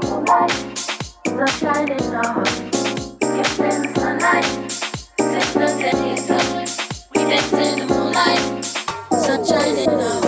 beautiful light. The sun is on. It spends the night. This love that is ours. We dance in the moonlight. Sunshine in the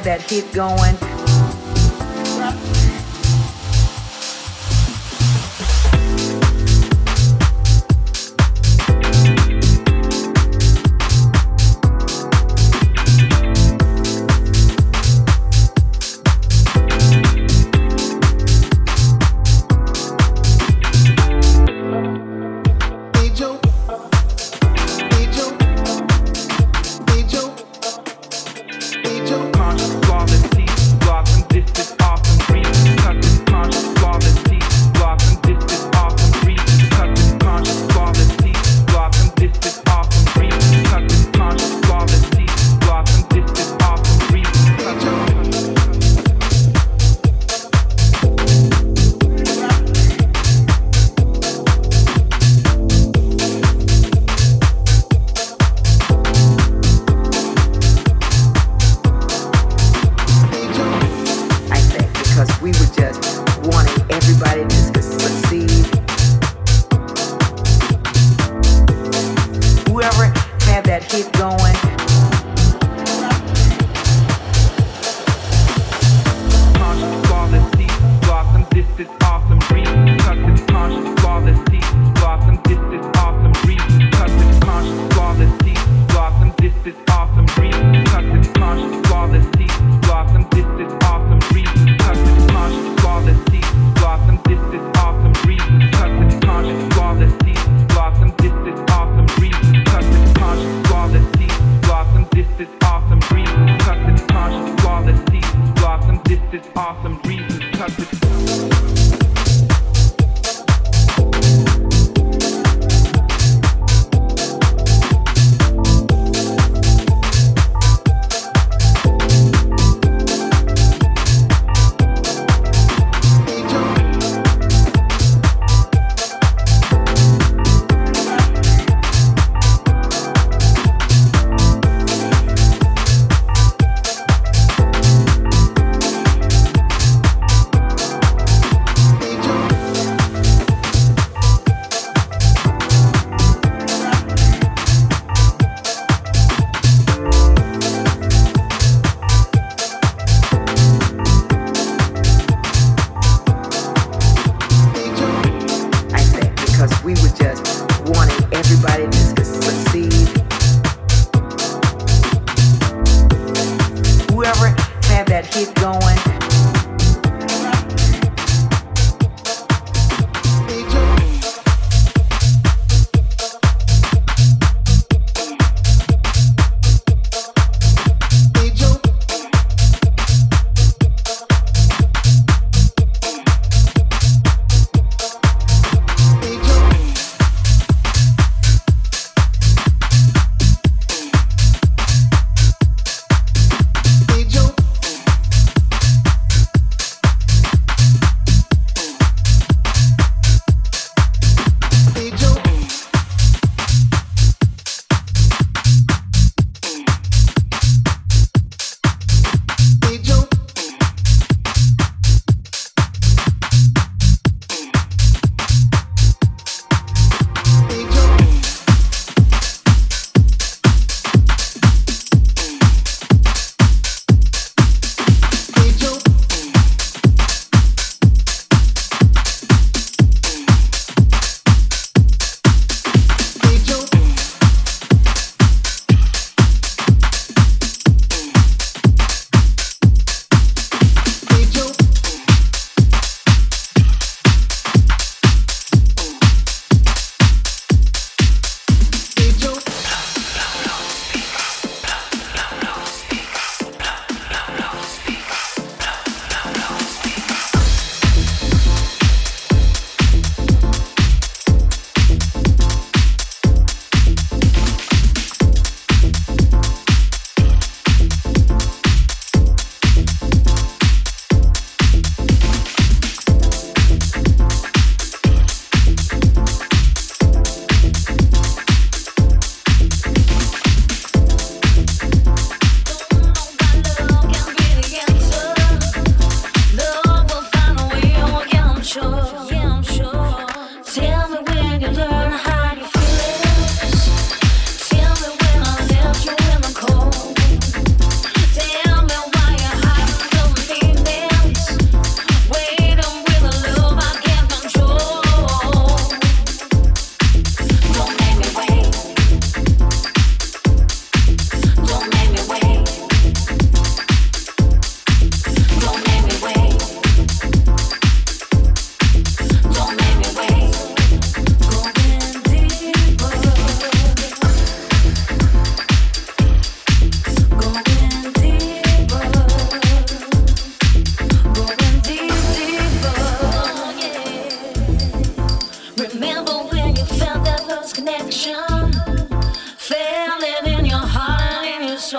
have that hit going. Flawless, deep, blossom, this is awesome, read, conscious, flawless, deep,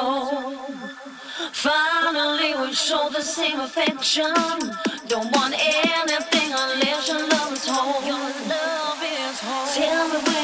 show. Finally we show the same affection. Don't want anything unless your love is whole. Your love is whole. Tell me where.